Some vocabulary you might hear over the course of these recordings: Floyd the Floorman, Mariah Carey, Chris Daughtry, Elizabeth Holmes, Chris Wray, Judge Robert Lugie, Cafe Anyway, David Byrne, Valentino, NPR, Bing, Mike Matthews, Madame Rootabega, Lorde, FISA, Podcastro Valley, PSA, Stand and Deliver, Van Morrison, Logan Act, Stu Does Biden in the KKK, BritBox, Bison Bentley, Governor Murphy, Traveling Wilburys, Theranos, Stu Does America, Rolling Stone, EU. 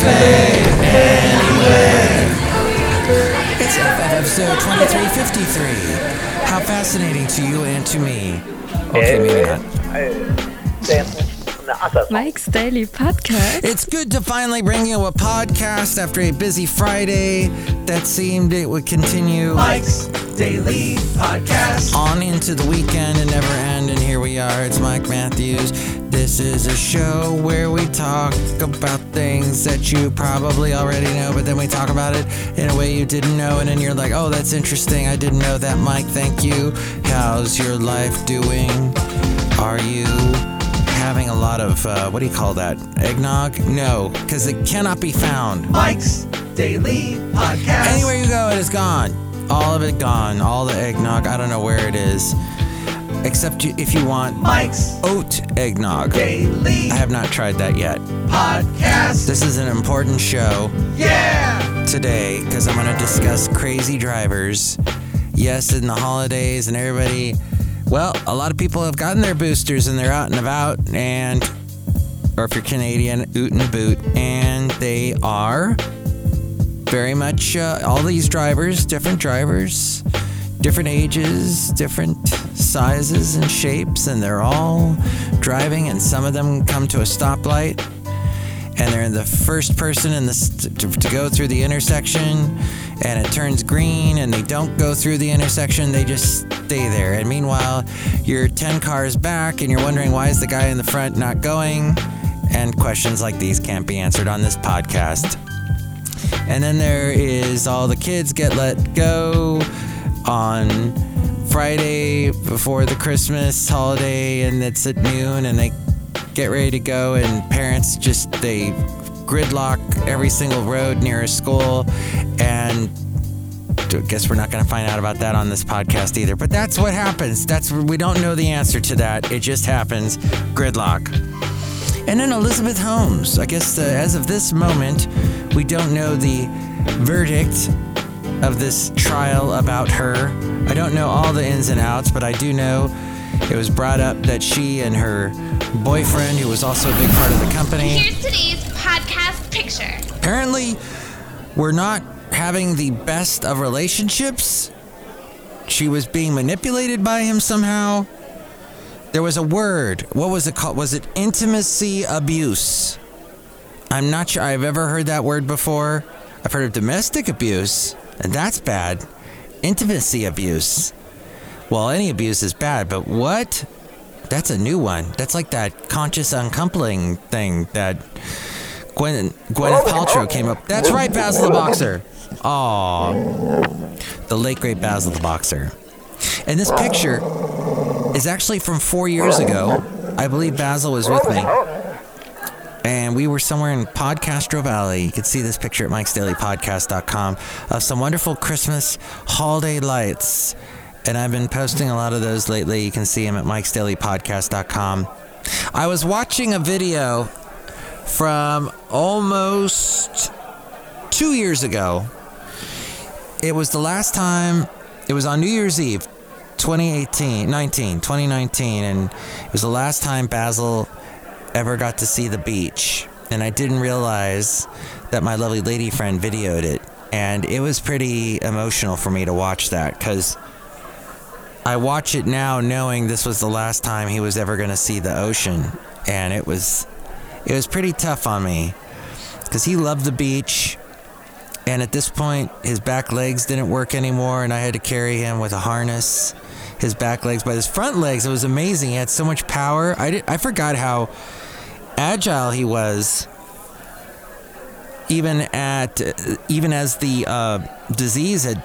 Cafe Anyway. It's episode 2353. How fascinating to you and to me. Okay, maybe not. Mike's Daily Podcast. It's good to finally bring you a podcast after a busy Friday that seemed it would continue. Mike's Daily Podcast. On into the weekend and never end, and here we are. It's Mike Matthews. This is a show where we talk about things that you probably already know, but then we talk about it in a way you didn't know, and then you're like, oh, that's interesting. I didn't know that, Mike. Thank you. How's your life doing? Are you having a lot of, what do you call that? Eggnog? No, because it cannot be found. Mike's Daily Podcast. Anywhere you go, it is gone. All of it gone. All the eggnog. I don't know where it is. Except if you want Mike's Oat Eggnog. Daily. I have not tried that yet. Podcast. This is an important show. Yeah. Today, because I'm going to discuss crazy drivers. Yes, in the holidays and everybody. Well, a lot of people have gotten their boosters and they're out and about, and, or if you're Canadian, oot and boot, and they are very much all these drivers, different ages, different sizes and shapes, and they're all driving, and some of them come to a stoplight, and they're the first person in the to go through the intersection, and it turns green, and they don't go through the intersection, they just stay there. And meanwhile, you're 10 cars back, and you're wondering why is the guy in the front not going? And questions like these can't be answered on this podcast. And then there is all the kids get let go on Friday before the Christmas holiday, and it's at noon, and they get ready to go, and parents just, they gridlock every single road near a school, and I guess we're not going to find out about that on this podcast either. But that's what happens. We don't know the answer to that. It just happens. Gridlock. And then Elizabeth Holmes. I guess as of this moment, we don't know the verdict of this trial about her. I don't know all the ins and outs, but I do know it was brought up that she and her boyfriend, who was also a big part of the company. Here's today's podcast picture. Apparently, we're not having the best of relationships. She was being manipulated by him somehow. There was a word. What was it called? Was it intimacy abuse? I'm not sure I've ever heard that word before. I've heard of domestic abuse, and that's bad. Intimacy abuse. Well, any abuse is bad, but what? That's a new one. That's like that conscious uncoupling thing that Gwyneth Paltrow came up. That's right, Basil the Boxer. Oh, the late, great Basil the Boxer. And this picture is actually from 4 years ago. I believe Basil was with me. And we were somewhere in Podcastro Valley. You can see this picture at mikesdailypodcast.com of some wonderful Christmas holiday lights. And I've been posting a lot of those lately. You can see them at mikesdailypodcast.com. I was watching a video from almost 2 years ago. It was the last time, it was on New Year's Eve, 2019, and it was the last time Basil ever got to see the beach. And I didn't realize that my lovely lady friend videoed it. And it was pretty emotional for me to watch that, because I watch it now knowing this was the last time he was ever going to see the ocean. And it was pretty tough on me, because he loved the beach, and at this point his back legs didn't work anymore, and I had to carry him with a harness, his back legs by his front legs. It was amazing. He had so much power. I forgot how agile he was, even as the disease had,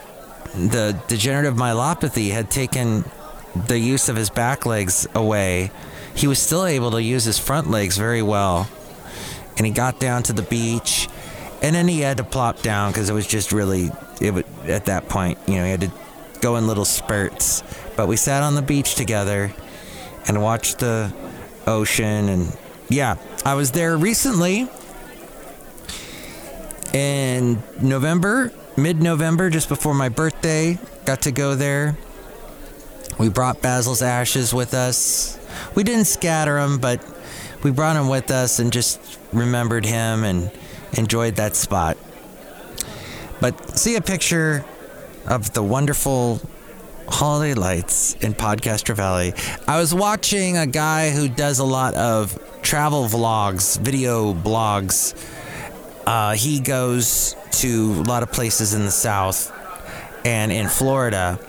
the degenerative myelopathy had taken the use of his back legs away. He was still able to use his front legs very well. And he got down to the beach, and then he had to plop down, because it was just really, at that point, he had to go in little spurts. But we sat on the beach together and watched the ocean, and yeah, I was there recently in November, mid-November, just before my birthday. Got to go there. We brought Basil's ashes with us. We didn't scatter him, but we brought him with us and just remembered him and enjoyed that spot. But see a picture of the wonderful holiday lights in Podcastro Valley. I was watching a guy who does a lot of travel vlogs, video blogs. He goes to a lot of places in the South and in Florida.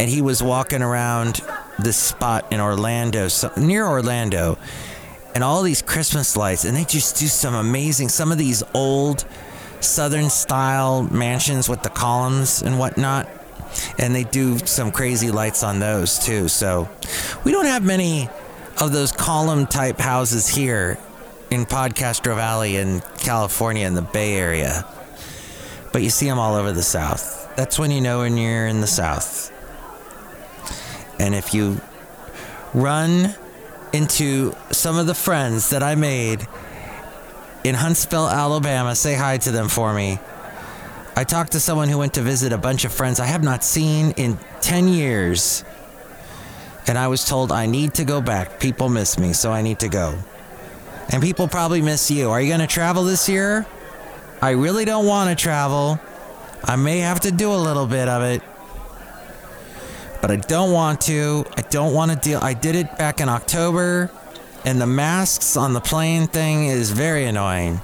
And he was walking around this spot in Orlando, near Orlando, and all these Christmas lights. And they just do some amazing, some of these old Southern style mansions with the columns and whatnot. And they do some crazy lights on those too. So we don't have many of those column type houses here in Podcastro Valley in California in the Bay Area. But you see them all over the South. That's when you know when you're in the South. And if you run into some of the friends that I made in Huntsville, Alabama, say hi to them for me. I talked to someone who went to visit a bunch of friends I have not seen in 10 years. And I was told I need to go back. People miss me, so I need to go. And people probably miss you. Are you going to travel this year? I really don't want to travel. I may have to do a little bit of it. But I don't want to. I don't want to deal. I did it back in October. And the masks on the plane thing is very annoying.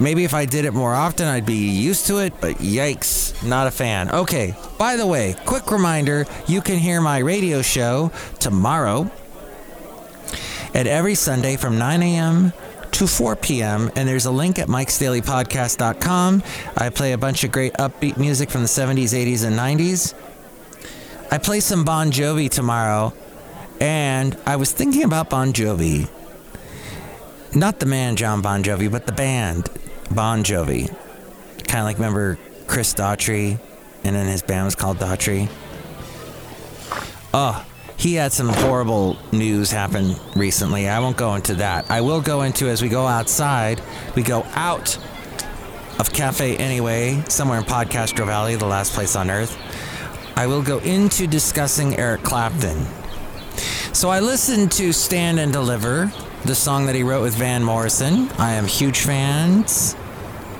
Maybe if I did it more often, I'd be used to it, but yikes, not a fan. Okay, by the way, quick reminder, you can hear my radio show tomorrow and every Sunday from 9 a.m. to 4 p.m. And there's a link at mikesdailypodcast.com. I play a bunch of great upbeat music from the 70s, 80s, and 90s. I play some Bon Jovi tomorrow. And I was thinking about Bon Jovi. Not the man John Bon Jovi, but the band Bon Jovi. Kind of like, remember Chris Daughtry? And then his band was called Daughtry. Oh, he had some horrible news happen recently. I won't go into that. I will go into, as we go outside, we go out of Cafe Anyway, somewhere in Podcastro Valley, the last place on earth. I will go into discussing Eric Clapton. So I listened to Stand and Deliver, the song that he wrote with Van Morrison. I am huge fans.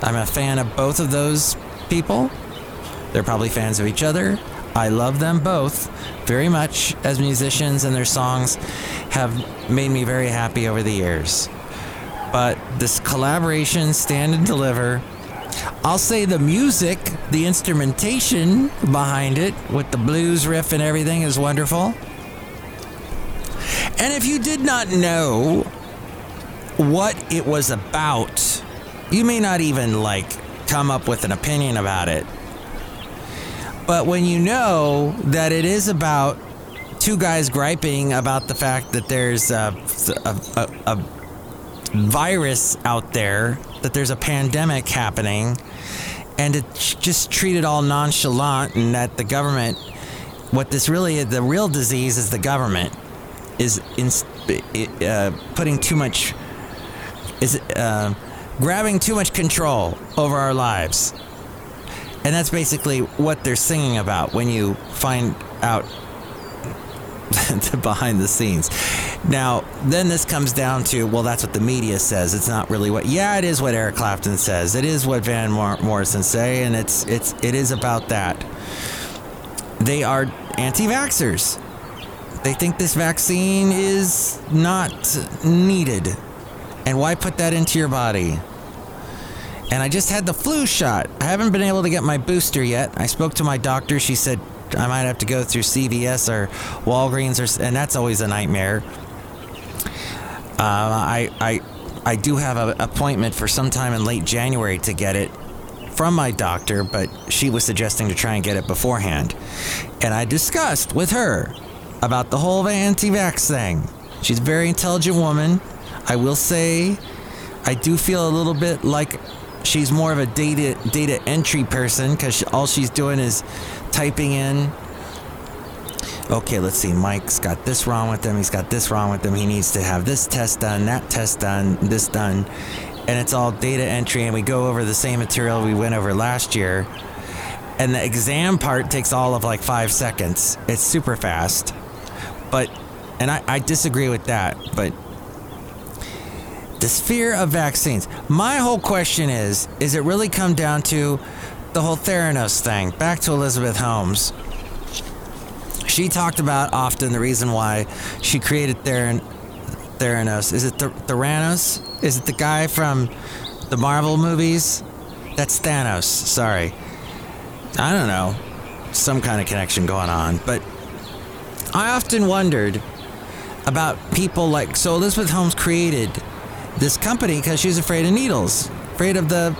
I'm a fan of both of those people. They're probably fans of each other. I love them both very much as musicians, and their songs have made me very happy over the years. But this collaboration, Stand and Deliver, I'll say the music, the instrumentation behind it with the blues riff and everything is wonderful. And if you did not know what it was about, you may not even, come up with an opinion about it. But when you know that it is about two guys griping about the fact that there's a virus out there, that there's a pandemic happening, and it's just treated all nonchalant, and that the government, what this really is, the real disease is the government. Grabbing too much control over our lives. And that's basically what they're singing about when you find out the behind the scenes. Now, then this comes down to, well, that's what the media says. It's not really what, yeah, it is what Eric Clapton says. It is what Van Morrison say, and it is about that. They are anti-vaxxers. They think this vaccine is not needed. And why put that into your body? And I just had the flu shot. I haven't been able to get my booster yet. I spoke to my doctor. She said I might have to go through CVS or Walgreens, and that's always a nightmare. I do have an appointment for sometime in late January to get it from my doctor, but she was suggesting to try and get it beforehand. And I discussed with her about the whole anti-vax thing. She's a very intelligent woman. I will say, I do feel a little bit like she's more of a data entry person, because all she's doing is typing in, okay, let's see, Mike's got this wrong with him, he's got this wrong with him, he needs to have this test done, that test done, this done, and it's all data entry, and we go over the same material we went over last year, and the exam part takes all of 5 seconds. It's super fast. But, and I disagree with that, but This fear of vaccines. My whole question is it really come down to the whole Theranos thing? Back to Elizabeth Holmes. She talked about often the reason why she created Theranos. Is it Theranos? Is it the guy from the Marvel movies? That's Thanos. Sorry. I don't know. Some kind of connection going on. But I often wondered about people like... So Elizabeth Holmes created this company because she's afraid of needles. Afraid of the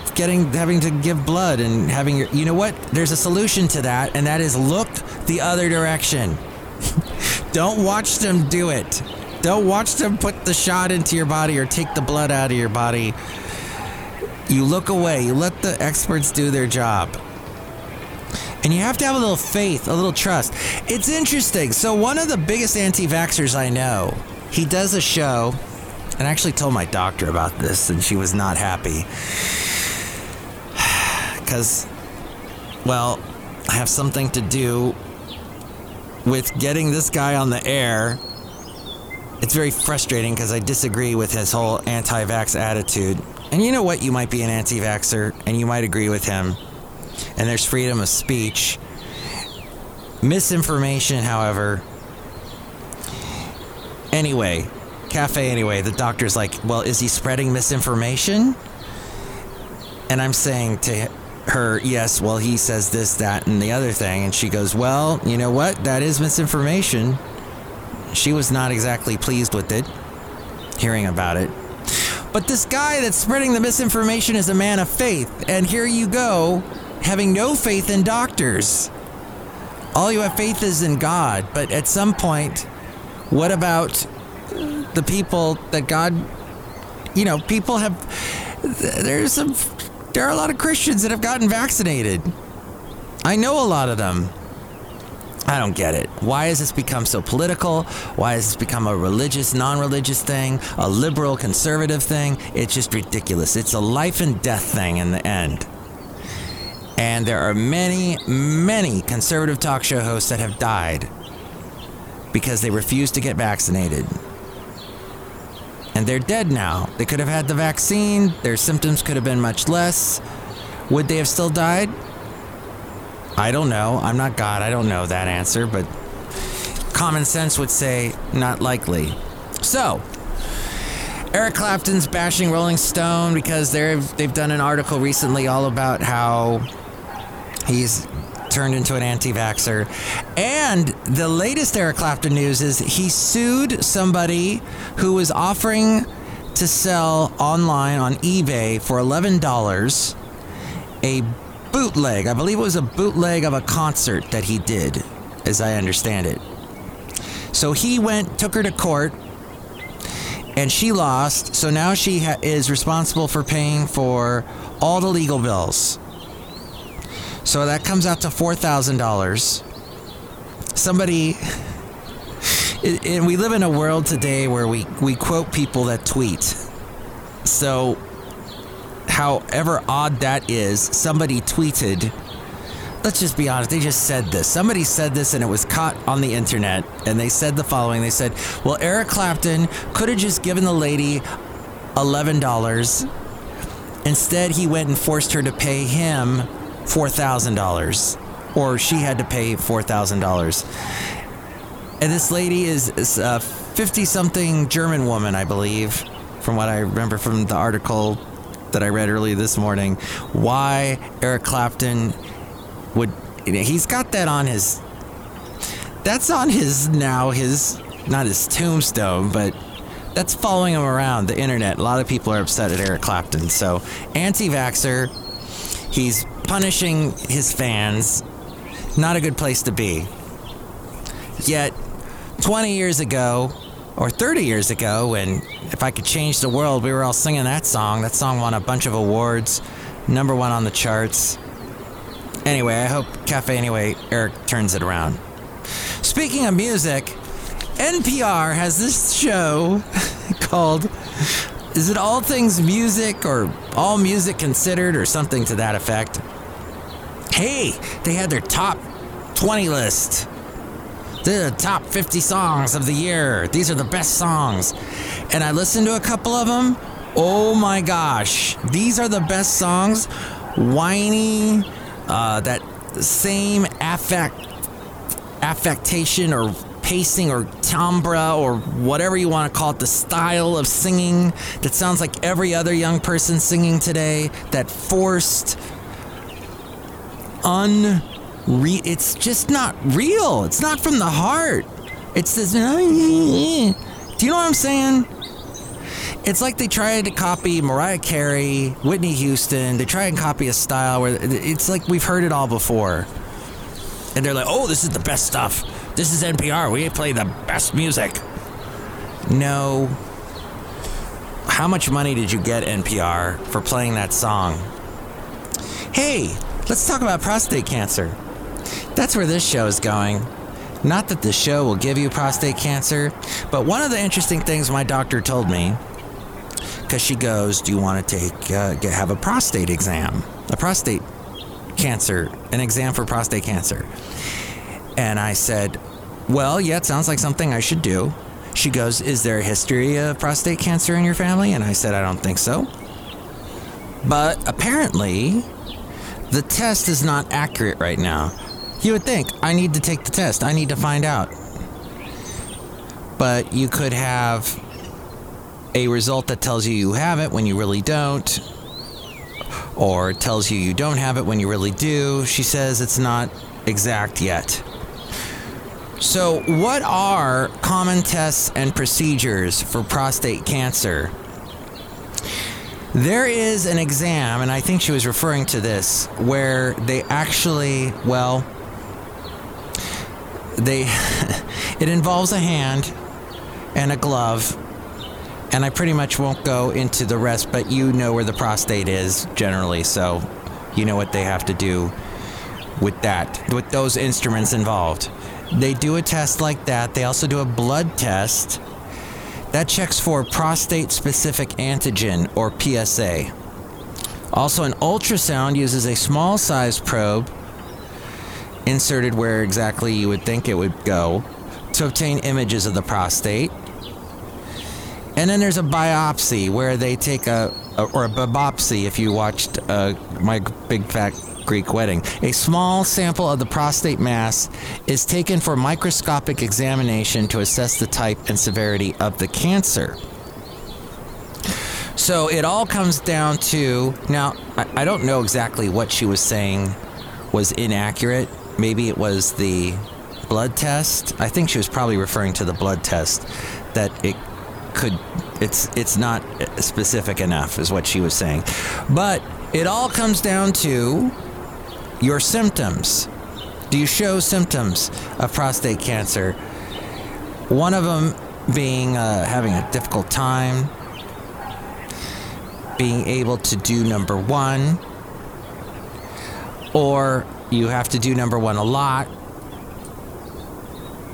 having to give blood and having your... You know what? There's a solution to that, and that is look the other direction. Don't watch them do it. Don't watch them put the shot into your body or take the blood out of your body. You look away. You let the experts do their job. And you have to have a little faith, a little trust. It's interesting. So one of the biggest anti-vaxxers I know, he does a show, and I actually told my doctor about this, and she was not happy. Because, well, I have something to do with getting this guy on the air. It's very frustrating because I disagree with his whole anti-vax attitude. And you know what? You might be an anti-vaxxer, and you might agree with him. And there's freedom of speech. Misinformation, however. Anyway, Cafe Anyway, the doctor's like, well, is he spreading misinformation? And I'm saying to her, yes, well, he says this, that, and the other thing. And she goes, well, you know what? That is misinformation. She was not exactly pleased with it, hearing about it. But this guy that's spreading the misinformation is a man of faith. And here you go, having no faith in doctors. All you have faith is in God. But at some point, what about the people that God, you know, people have, there are a lot of Christians that have gotten vaccinated. I know a lot of them. I don't get it. Why has this become so political? Why has this become a religious, non-religious thing? A liberal, conservative thing? It's just ridiculous. It's a life and death thing in the end. And there are many, many conservative talk show hosts that have died because they refused to get vaccinated. And they're dead now. They could have had the vaccine. Their symptoms could have been much less. Would they have still died? I don't know. I'm not God. I don't know that answer, but common sense would say not likely. So, Eric Clapton's bashing Rolling Stone because they've done an article recently all about how he's turned into an anti-vaxxer. And the latest Eric Clapton news is he sued somebody who was offering to sell online on eBay for $11 a bootleg. I believe it was a bootleg of a concert that he did, as I understand it. So he took her to court, and she lost. So now she is responsible for paying for all the legal bills. So that comes out to $4,000. Somebody, and we live in a world today where we quote people that tweet. So however odd that is, somebody tweeted, let's just be honest, they just said this. Somebody said this and it was caught on the internet, and they said the following. They said, well, Eric Clapton could have just given the lady $11. Instead, he went and forced her to pay him $4,000, or she had to pay $4,000. And this lady is a 50-something German woman, I believe, from what I remember from the article that I read early this morning. Why Eric Clapton would, he's got that on his, that's on his now, his, not his tombstone, but that's following him around the internet. A lot of people are upset at Eric Clapton. So anti-vaxxer, he's punishing his fans. Not a good place to be. Yet 20 years ago or 30 years ago, when If I Could Change the World, we were all singing that song. That song won a bunch of awards, number one on the charts. Anyway, I hope Cafe Anyway, Eric turns it around. Speaking of music, NPR has this show called, is it All Things Music or All Music Considered or something to that effect? Hey, they had their top 20 list. They're the top 50 songs of the year. These are the best songs. And I listened to a couple of them. Oh my gosh, these are the best songs. Whiny, that same affectation or pacing or timbre or whatever you want to call it, the style of singing that sounds like every other young person singing today, that forced, it's just not real. It's not from the heart. It's this, do you know what I'm saying? It's like they tried to copy Mariah Carey, Whitney Houston. They try and copy a style where it's like we've heard it all before. And they're like, oh, this is the best stuff. This is NPR. We play the best music. No. How much money did you get, NPR, for playing that song? Hey, let's talk about prostate cancer. That's where this show is going. Not that this show will give you prostate cancer, but one of the interesting things my doctor told me, because she goes, do you want to take have a prostate exam, a prostate cancer, an exam for prostate cancer? And I said, well, yeah, it sounds like something I should do. She goes, is there a history of prostate cancer in your family? And I said, I don't think so. But apparently, the test is not accurate right now. You would think, I need to take the test. I need to find out. But you could have a result that tells you you have it when you really don't, or it tells you you don't have it when you really do. She says it's not exact yet. So what are common tests and procedures for prostate cancer? There is an exam, and I think she was referring to this, where they actually, well, it involves a hand and a glove. And I pretty much won't go into the rest, but you know where the prostate is generally, so you know what they have to do with that, with those instruments involved. They do a test like that. They also do a blood test that checks for prostate-specific antigen, or PSA. Also, an ultrasound uses a small-sized probe inserted where exactly you would think it would go to obtain images of the prostate. And then there's a biopsy where they take a biopsy, if you watched My Big Fat Greek Wedding. A small sample of the prostate mass is taken for microscopic examination to assess the type and severity of the cancer. So it all comes down to, now, I don't know exactly what she was saying was inaccurate. Maybe it was the blood test. I think she was probably referring to the blood test, that it's not specific enough is what she was saying. But it all comes down to your symptoms. Do you show symptoms of prostate cancer? One of them being having a difficult time, being able to do number one, or you have to do number one a lot,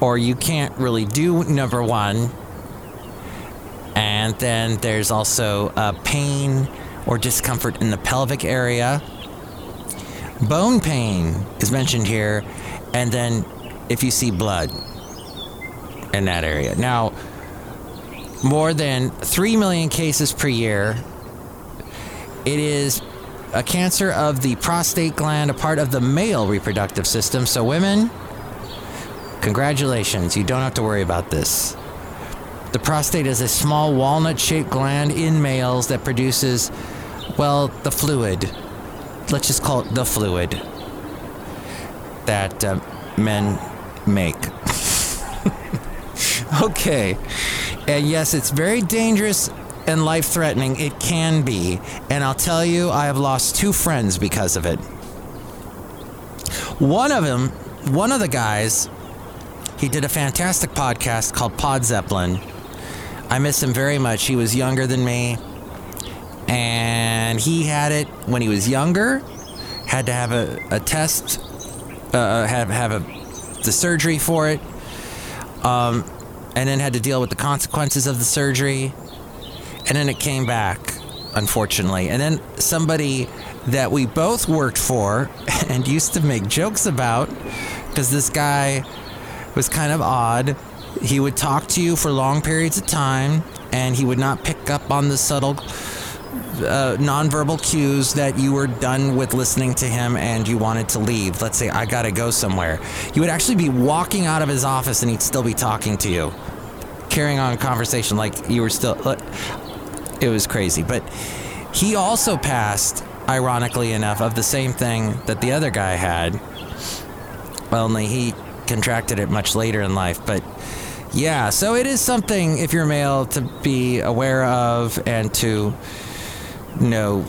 or you can't really do number one. And then there's also pain or discomfort in the pelvic area. Bone pain is mentioned here. And then if you see blood in that area. Now, more than 3 million cases per year. It is a cancer of the prostate gland, a part of the male reproductive system. So women, congratulations, you don't have to worry about this. The prostate is a small walnut-shaped gland in males that produces, well, the fluid. Let's just call it the fluid that men make. Okay. And yes, it's very dangerous and life-threatening. It can be. And I'll tell you, I have lost 2 friends because of it. One of the guys, he did a fantastic podcast called Pod Zeppelin. I miss him very much. He was younger than me, and he had it when he was younger, had to have a test, the surgery for it, and then had to deal with the consequences of the surgery, and then it came back, unfortunately. And then somebody that we both worked for and used to make jokes about, because this guy was kind of odd. He would talk to you for long periods of time, and he would not pick up on the subtle nonverbal cues that you were done with listening to him and you wanted to leave. Let's say, I gotta go somewhere. You would actually be walking out of his office and he'd still be talking to you, carrying on a conversation like you were still... It was crazy. But he also passed, ironically enough, of the same thing that the other guy had. Well, only he contracted it much later in life, but... Yeah, so it is something, if you're male, to be aware of and to know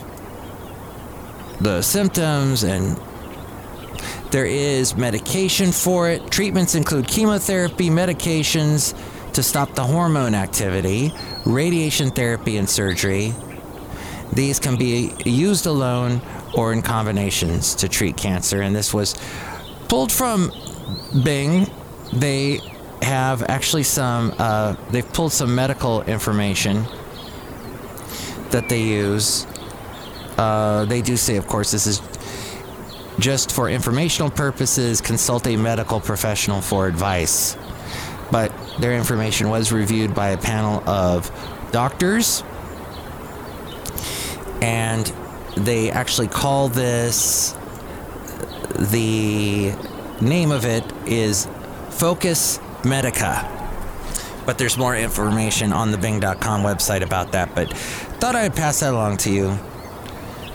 the symptoms, and there is medication for it. Treatments include chemotherapy, medications to stop the hormone activity, radiation therapy, and surgery. These can be used alone or in combinations to treat cancer, and this was pulled from Bing. They have actually some they've pulled some medical information that they use. They do say, of course, this is just for informational purposes. Consult a medical professional for advice. But their information was reviewed by a panel of doctors, and they actually call this, the name of it is Focus Medica, but there's more information on the Bing.com website about that, but thought I'd pass that along to you,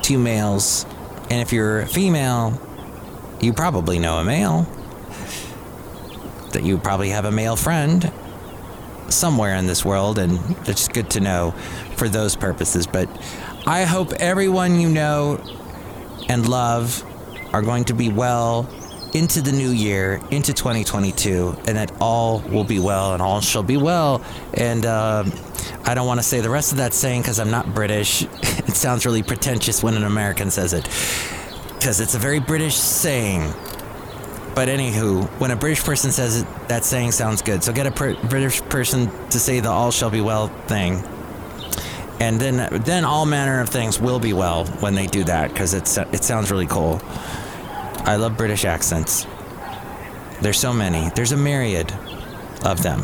to males, and if you're a female, you probably know a male, that you probably have a male friend somewhere in this world, and it's good to know for those purposes. But I hope everyone you know and love are going to be well into the new year, into 2022, and that all will be well and all shall be well. And I don't want to say the rest of that saying because I'm not British. It sounds really pretentious when an American says it because it's a very British saying. But anywho, when a British person says it, that saying sounds good. So get a British person to say the all shall be well thing. And then all manner of things will be well when they do that because it sounds really cool. I love British accents. There's so many. There's a myriad of them.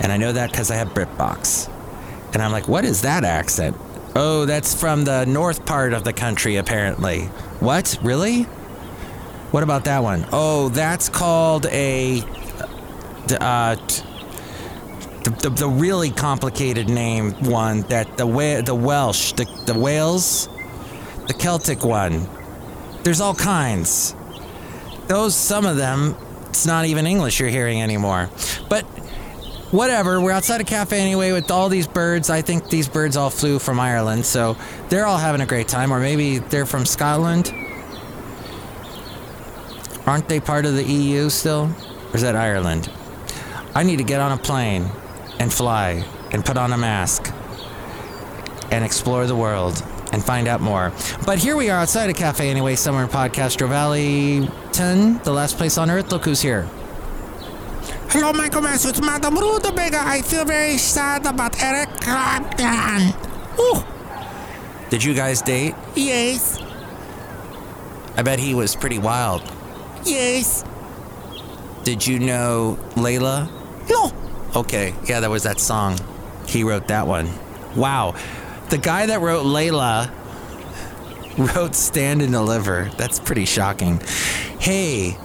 And I know that because I have BritBox. And I'm like, what is that accent? Oh, that's from the north part of the country, apparently. What? Really? What about that one? Oh, that's called a... the really complicated name one that the Welsh, the Wales, the Celtic one. There's all kinds. Those, some of them, it's not even English you're hearing anymore. But whatever, we're outside a cafe anyway with all these birds. I think these birds all flew from Ireland, so they're all having a great time. Or maybe they're from Scotland. Aren't they part of the EU still? Or is that Ireland? I need to get on a plane and fly and put on a mask and explore the world and find out more. But here we are outside a cafe anyway, somewhere in Podcastro Valley 10, the last place on earth. Look who's here. Hello, Michael Matthews. It's Madame Rootabega. I feel very sad about Eric Clapton. Ooh. Did you guys date? Yes. I bet he was pretty wild. Yes. Did you know Layla? No. Okay. Yeah, that was that song. He wrote that one. Wow. The guy that wrote Layla wrote Stand and Deliver. That's pretty shocking. Hey,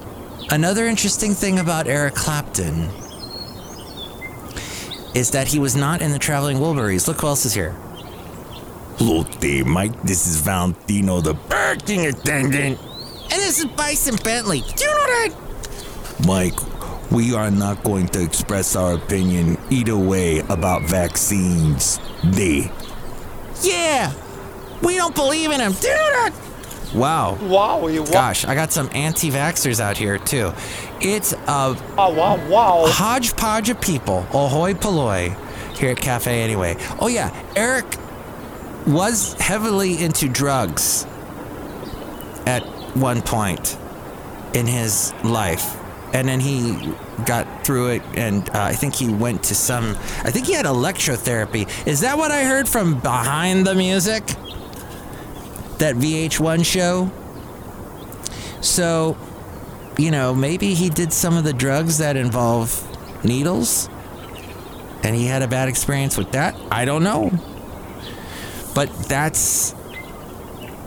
another interesting thing about Eric Clapton is that he was not in the Traveling Wilburys. Look who else is here. Hello there, Mike. This is Valentino, the parking attendant. And this is Bison Bentley. Do you know that? Mike, we are not going to express our opinion either way about vaccines. Yeah, we don't believe in him. Dude. Wow. Gosh, I got some anti-vaxxers out here, too. It's a hodgepodge of people. Ahoy polloi here at Cafe Anyway. Oh, yeah, Eric was heavily into drugs at one point in his life. And then he got through it, and I think he went to I think he had electrotherapy. Is that what I heard from Behind the Music? That VH1 show? So, you know, maybe he did some of the drugs that involve needles, and he had a bad experience with that. I don't know. But that's...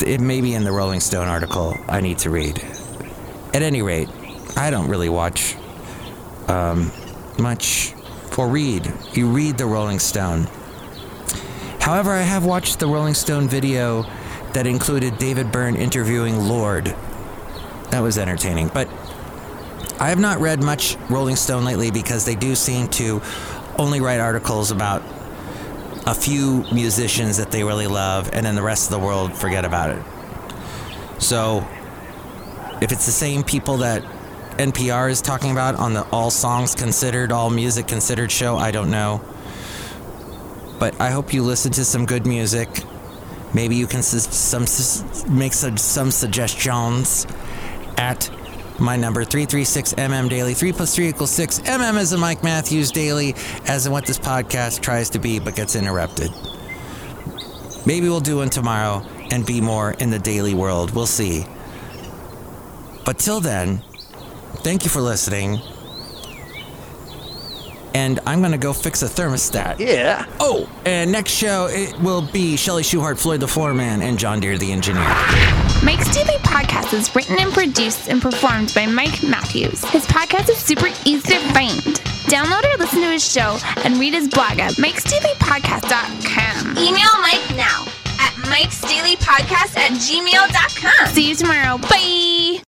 It may be in the Rolling Stone article I need to read. At any rate, I don't really watch much or read. You read the Rolling Stone. However, I have watched the Rolling Stone video that included David Byrne interviewing Lorde. That was entertaining. But I have not read much Rolling Stone lately because they do seem to only write articles about a few musicians that they really love, and then the rest of the world forget about it. So if it's the same people that NPR is talking about on the All Songs Considered, All Music Considered show, I don't know. But I hope you listen to some good music. Maybe you can make some suggestions at my number 336mm daily. 3 + 3 = 6. MM is a Mike Matthews daily, as in what this podcast tries to be but gets interrupted. Maybe we'll do one tomorrow and be more in the daily world. We'll see. But till then, thank you for listening. And I'm going to go fix a thermostat. Yeah. Oh, and next show, it will be Chely Shoehart, Floyd the Floorman, and John Deer the Engineer. Mike's Daily Podcast is written and produced and performed by Mike Matthews. His podcast is super easy to find. Download or listen to his show and read his blog at mikesdailypodcast.com. Email Mike now at mikesdailypodcast@gmail.com. See you tomorrow. Bye.